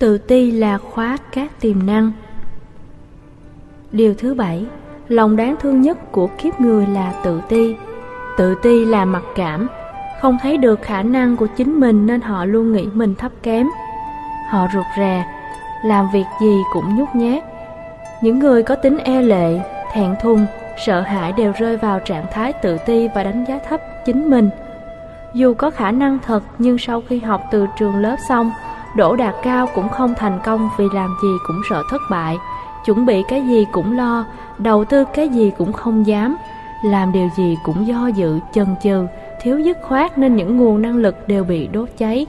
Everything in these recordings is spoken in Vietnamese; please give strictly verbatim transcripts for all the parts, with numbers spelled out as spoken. Tự ti là khóa các tiềm năng. Điều thứ bảy, lòng đáng thương nhất của kiếp người là tự ti. Tự ti là mặc cảm, không thấy được khả năng của chính mình nên họ luôn nghĩ mình thấp kém. Họ rụt rè, làm việc gì cũng nhút nhát. Những người có tính e lệ, thẹn thùng, sợ hãi đều rơi vào trạng thái tự ti và đánh giá thấp chính mình. Dù có khả năng thật nhưng sau khi học từ trường lớp xong, đỗ đạt cao cũng không thành công vì làm gì cũng sợ thất bại, chuẩn bị cái gì cũng lo, đầu tư cái gì cũng không dám, làm điều gì cũng do dự, chần chừ, thiếu dứt khoát nên những nguồn năng lực đều bị đốt cháy.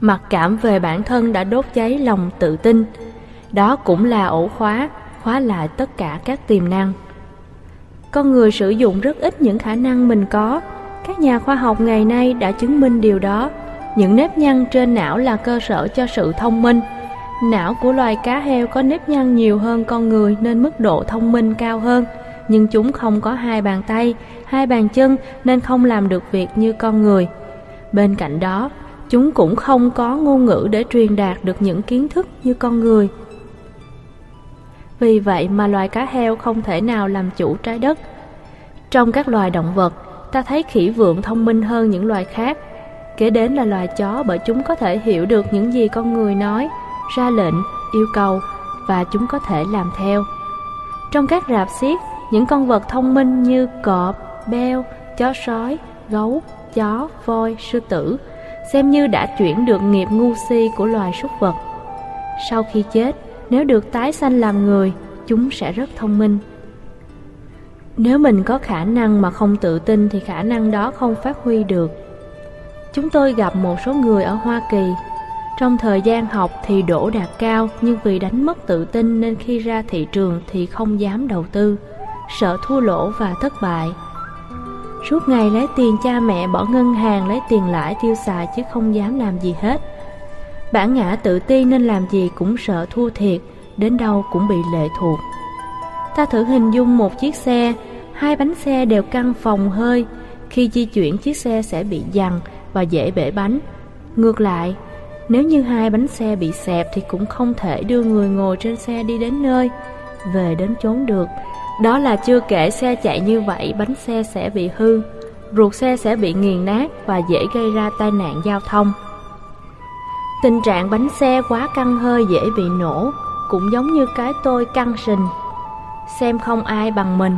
Mặc cảm về bản thân đã đốt cháy lòng tự tin. Đó cũng là ổ khóa, khóa lại tất cả các tiềm năng. Con người sử dụng rất ít những khả năng mình có. Các nhà khoa học ngày nay đã chứng minh điều đó. Những nếp nhăn trên não là cơ sở cho sự thông minh. Não của loài cá heo có nếp nhăn nhiều hơn con người nên mức độ thông minh cao hơn. Nhưng chúng không có hai bàn tay, hai bàn chân nên không làm được việc như con người. Bên cạnh đó, chúng cũng không có ngôn ngữ để truyền đạt được những kiến thức như con người. Vì vậy mà loài cá heo không thể nào làm chủ trái đất. Trong các loài động vật, ta thấy khỉ vượn thông minh hơn những loài khác. Kể đến là loài chó bởi chúng có thể hiểu được những gì con người nói, ra lệnh, yêu cầu và chúng có thể làm theo. Trong các rạp xiếc, những con vật thông minh như cọp, beo, chó sói, gấu, chó, voi, sư tử xem như đã chuyển được nghiệp ngu si của loài súc vật. Sau khi chết, nếu được tái sanh làm người, chúng sẽ rất thông minh. Nếu mình có khả năng mà không tự tin thì khả năng đó không phát huy được. Chúng tôi gặp một số người ở Hoa Kỳ. Trong thời gian học thì đỗ đạt cao, nhưng vì đánh mất tự tin nên khi ra thị trường thì không dám đầu tư, sợ thua lỗ và thất bại. Suốt ngày lấy tiền cha mẹ bỏ ngân hàng lấy tiền lãi tiêu xài chứ không dám làm gì hết. Bản ngã tự ti nên làm gì cũng sợ thua thiệt, đến đâu cũng bị lệ thuộc. Ta thử hình dung một chiếc xe, hai bánh xe đều căng phồng hơi. Khi di chuyển chiếc xe sẽ bị giằng và dễ bể bánh. Ngược lại, nếu như hai bánh xe bị xẹp thì cũng không thể đưa người ngồi trên xe đi đến nơi, về đến chốn được. Đó là chưa kể xe chạy như vậy bánh xe sẽ bị hư, ruột xe sẽ bị nghiền nát và dễ gây ra tai nạn giao thông. Tình trạng bánh xe quá căng hơi dễ bị nổ, cũng giống như cái tôi căng sình, xem không ai bằng mình.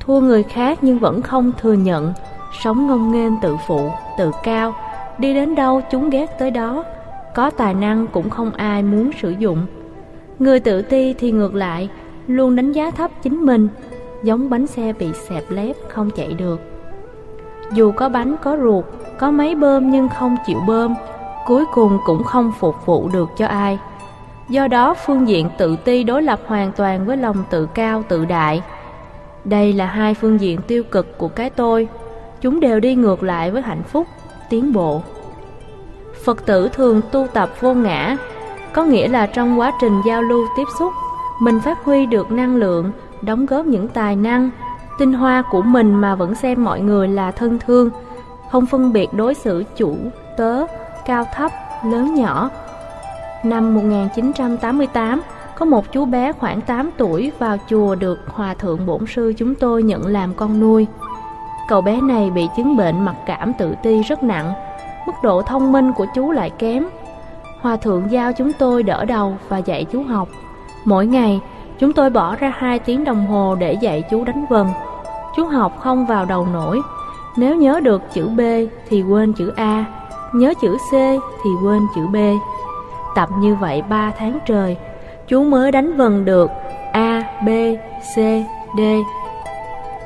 Thua người khác nhưng vẫn không thừa nhận, sống ngông nghênh tự phụ, tự cao, đi đến đâu chúng ghét tới đó, có tài năng cũng không ai muốn sử dụng. Người tự ti thì ngược lại, luôn đánh giá thấp chính mình, giống bánh xe bị xẹp lép không chạy được. Dù có bánh có ruột, có máy bơm nhưng không chịu bơm, cuối cùng cũng không phục vụ được cho ai. Do đó phương diện tự ti đối lập hoàn toàn với lòng tự cao tự đại. Đây là hai phương diện tiêu cực của cái tôi. Chúng đều đi ngược lại với hạnh phúc, tiến bộ. Phật tử thường tu tập vô ngã, có nghĩa là trong quá trình giao lưu tiếp xúc, mình phát huy được năng lượng, đóng góp những tài năng, tinh hoa của mình mà vẫn xem mọi người là thân thương, không phân biệt đối xử chủ, tớ, cao thấp, lớn nhỏ. Năm một nghìn chín trăm tám mươi tám, có một chú bé khoảng tám tuổi vào chùa được Hòa Thượng Bổn Sư chúng tôi nhận làm con nuôi. Cậu bé này bị chứng bệnh mặc cảm tự ti rất nặng, mức độ thông minh của chú lại kém. Hòa Thượng giao chúng tôi đỡ đầu và dạy chú học. Mỗi ngày, chúng tôi bỏ ra hai tiếng đồng hồ để dạy chú đánh vần. Chú học không vào đầu nổi. Nếu nhớ được chữ B thì quên chữ A, nhớ chữ C thì quên chữ B. Tập như vậy ba tháng trời, chú mới đánh vần được A, B, C, D.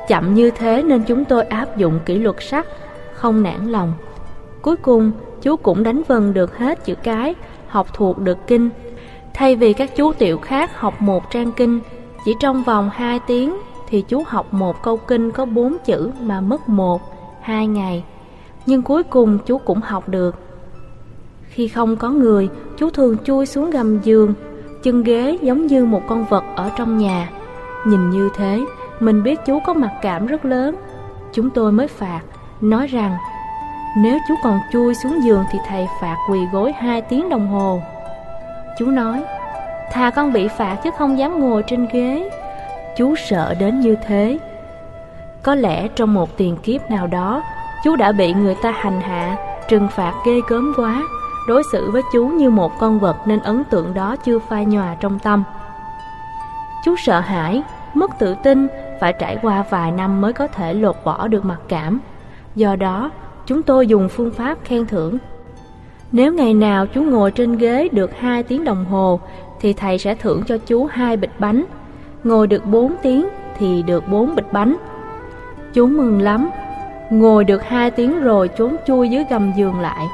Chậm như thế nên chúng tôi áp dụng kỷ luật sắt, không nản lòng. Cuối cùng, chú cũng đánh vần được hết chữ cái, học thuộc được kinh. Thay vì các chú tiểu khác học một trang kinh, chỉ trong vòng hai tiếng thì chú học một câu kinh có bốn chữ mà mất một, hai ngày. Nhưng cuối cùng chú cũng học được. Khi không có người, chú thường chui xuống gầm giường, chân ghế giống như một con vật ở trong nhà. Nhìn như thế, mình biết chú có mặc cảm rất lớn. Chúng tôi mới phạt, nói rằng nếu chú còn chui xuống giường thì thầy phạt quỳ gối hai tiếng đồng hồ. Chú nói, thà con bị phạt chứ không dám ngồi trên ghế. Chú sợ đến như thế. Có lẽ trong một tiền kiếp nào đó, chú đã bị người ta hành hạ, trừng phạt ghê gớm quá, đối xử với chú như một con vật nên ấn tượng đó chưa phai nhòa trong tâm. Chú sợ hãi, mất tự tin, phải trải qua vài năm mới có thể lột bỏ được mặc cảm. Do đó, chúng tôi dùng phương pháp khen thưởng. Nếu ngày nào chú ngồi trên ghế được hai tiếng đồng hồ, thì thầy sẽ thưởng cho chú hai bịch bánh. Ngồi được bốn tiếng thì được bốn bịch bánh. Chú mừng lắm. Ngồi được hai tiếng rồi trốn chui dưới gầm giường lại.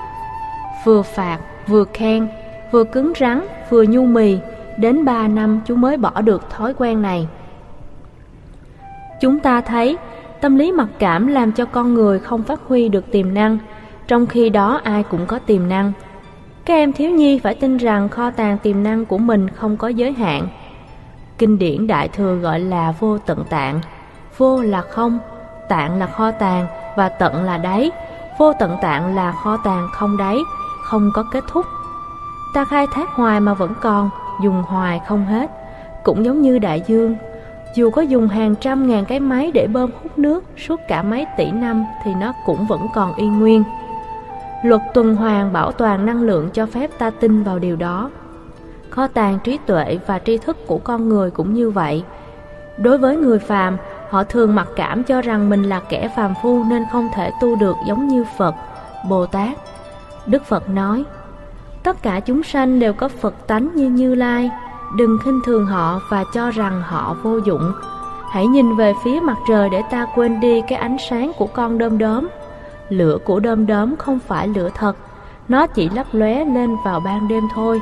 Vừa phạt, vừa khen, vừa cứng rắn, vừa nhu mì. Đến ba năm chú mới bỏ được thói quen này. Chúng ta thấy, tâm lý mặc cảm làm cho con người không phát huy được tiềm năng, trong khi đó ai cũng có tiềm năng. Các em thiếu nhi phải tin rằng kho tàng tiềm năng của mình không có giới hạn. Kinh điển Đại Thừa gọi là vô tận tạng. Vô là không, tạng là kho tàng và tận là đáy. Vô tận tạng là kho tàng không đáy, không có kết thúc. Ta khai thác hoài mà vẫn còn, dùng hoài không hết. Cũng giống như đại dương, dù có dùng hàng trăm ngàn cái máy để bơm hút nước suốt cả mấy tỷ năm thì nó cũng vẫn còn y nguyên. Luật tuần hoàn bảo toàn năng lượng cho phép ta tin vào điều đó. Kho tàng trí tuệ và tri thức của con người cũng như vậy. Đối với người phàm, họ thường mặc cảm cho rằng mình là kẻ phàm phu nên không thể tu được giống như Phật, Bồ Tát. Đức Phật nói, tất cả chúng sanh đều có Phật tánh như Như Lai. Đừng khinh thường họ và cho rằng họ vô dụng. Hãy nhìn về phía mặt trời để ta quên đi cái ánh sáng của con đom đóm. Lửa của đom đóm không phải lửa thật, nó chỉ lấp lóe lên vào ban đêm thôi.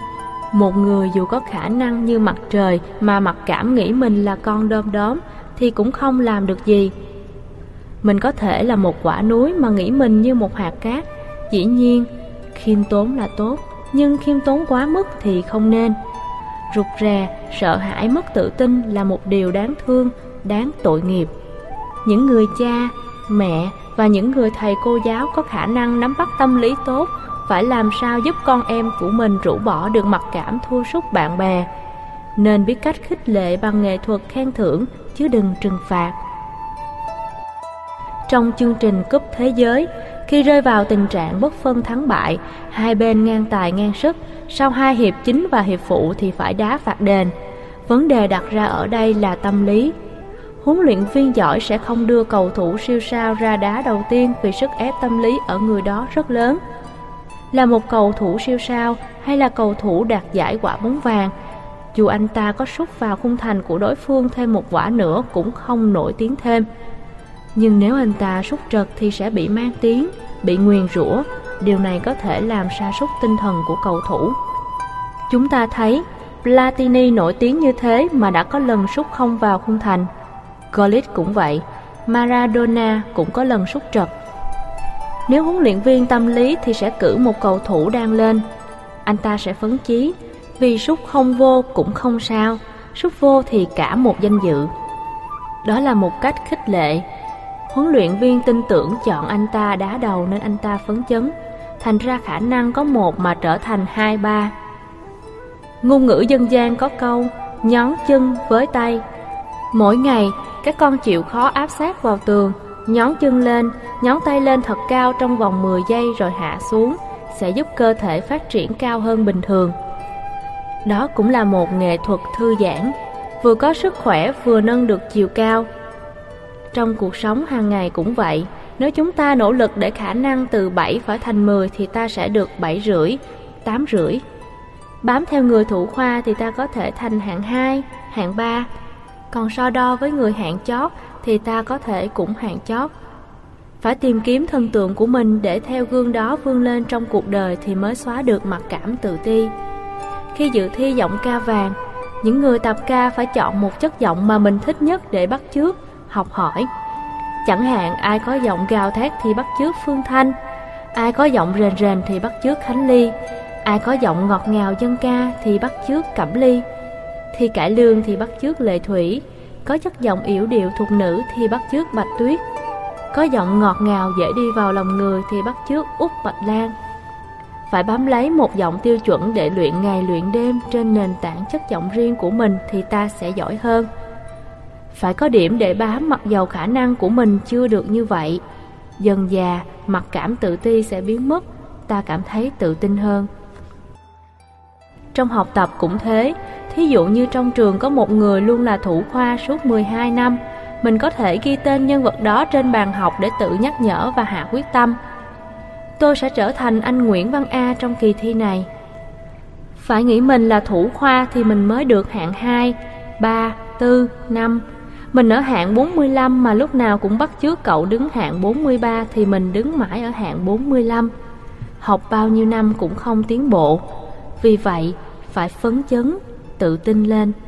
Một người dù có khả năng như mặt trời mà mặc cảm nghĩ mình là con đom đóm thì cũng không làm được gì. Mình có thể là một quả núi mà nghĩ mình như một hạt cát. Dĩ nhiên, khiêm tốn là tốt, nhưng khiêm tốn quá mức thì không nên. Rụt rè, sợ hãi, mất tự tin là một điều đáng thương, đáng tội nghiệp. Những người cha, mẹ và những người thầy cô giáo có khả năng nắm bắt tâm lý tốt phải làm sao giúp con em của mình rũ bỏ được mặc cảm thua sút bạn bè. Nên biết cách khích lệ bằng nghệ thuật khen thưởng chứ đừng trừng phạt. Trong chương trình Cúp Thế Giới, khi rơi vào tình trạng bất phân thắng bại, hai bên ngang tài ngang sức, sau hai hiệp chính và hiệp phụ thì phải đá phạt đền. Vấn đề đặt ra ở đây là tâm lý. Huấn luyện viên giỏi sẽ không đưa cầu thủ siêu sao ra đá đầu tiên vì sức ép tâm lý ở người đó rất lớn. Là một cầu thủ siêu sao hay là cầu thủ đạt giải quả bóng vàng, dù anh ta có sút vào khung thành của đối phương thêm một quả nữa cũng không nổi tiếng thêm. Nhưng nếu anh ta sút trật thì sẽ bị mang tiếng, bị nguyền rủa. Điều này có thể làm sa sút tinh thần của cầu thủ. Chúng ta thấy Platini nổi tiếng như thế mà đã có lần sút không vào khung thành. Gullit cũng vậy, Maradona cũng có lần sút trật. Nếu huấn luyện viên tâm lý thì sẽ cử một cầu thủ đang lên. Anh ta sẽ phấn chí, vì sút không vô cũng không sao, sút vô thì cả một danh dự. Đó là một cách khích lệ. Huấn luyện viên tin tưởng chọn anh ta đá đầu nên anh ta phấn chấn. Thành ra khả năng có một mà trở thành hai ba. Ngôn ngữ dân gian có câu nhón chân với tay. Mỗi ngày, các con chịu khó áp sát vào tường, nhón chân lên, nhón tay lên thật cao trong vòng mười giây rồi hạ xuống, sẽ giúp cơ thể phát triển cao hơn bình thường. Đó cũng là một nghệ thuật thư giãn, vừa có sức khỏe vừa nâng được chiều cao. Trong cuộc sống hàng ngày cũng vậy, nếu chúng ta nỗ lực để khả năng từ bảy phải thành mười thì ta sẽ được bảy rưỡi, tám rưỡi. Bám theo người thủ khoa thì ta có thể thành hạng hai, hạng ba. Còn so đo với người hạng chót thì ta có thể cũng hạng chót. Phải tìm kiếm thần tượng của mình để theo gương đó vươn lên trong cuộc đời thì mới xóa được mặc cảm tự ti. Khi dự thi giọng ca vàng, những người tập ca phải chọn một chất giọng mà mình thích nhất để bắt chước, học hỏi. Chẳng hạn ai có giọng gào thét thì bắt chước Phương Thanh, ai có giọng rền rền thì bắt chước Khánh Ly, ai có giọng ngọt ngào dân ca thì bắt chước Cẩm Ly, thi cải lương thì bắt chước Lệ Thủy, có chất giọng yểu điệu thuộc nữ thì bắt chước Bạch Tuyết, có giọng ngọt ngào dễ đi vào lòng người thì bắt chước Út Bạch Lan. phải bám lấy một giọng tiêu chuẩn để luyện ngày luyện đêm trên nền tảng chất giọng riêng của mình thì ta sẽ giỏi hơn. Phải có điểm để bám mặc dầu khả năng của mình chưa được như vậy. Dần dà, mặc cảm tự ti sẽ biến mất, ta cảm thấy tự tin hơn. Trong học tập cũng thế, thí dụ như trong trường có một người luôn là thủ khoa suốt mười hai năm, mình có thể ghi tên nhân vật đó trên bàn học để tự nhắc nhở và hạ quyết tâm. Tôi sẽ trở thành anh Nguyễn Văn A trong kỳ thi này. Phải nghĩ mình là thủ khoa thì mình mới được hạng hai, ba, bốn, năm. Mình ở hạng bốn mươi lăm mà lúc nào cũng bắt chước cậu đứng hạng bốn mươi ba thì mình đứng mãi ở hạng bốn mươi lăm. Học bao nhiêu năm cũng không tiến bộ. Vì vậy, phải phấn chấn, tự tin lên.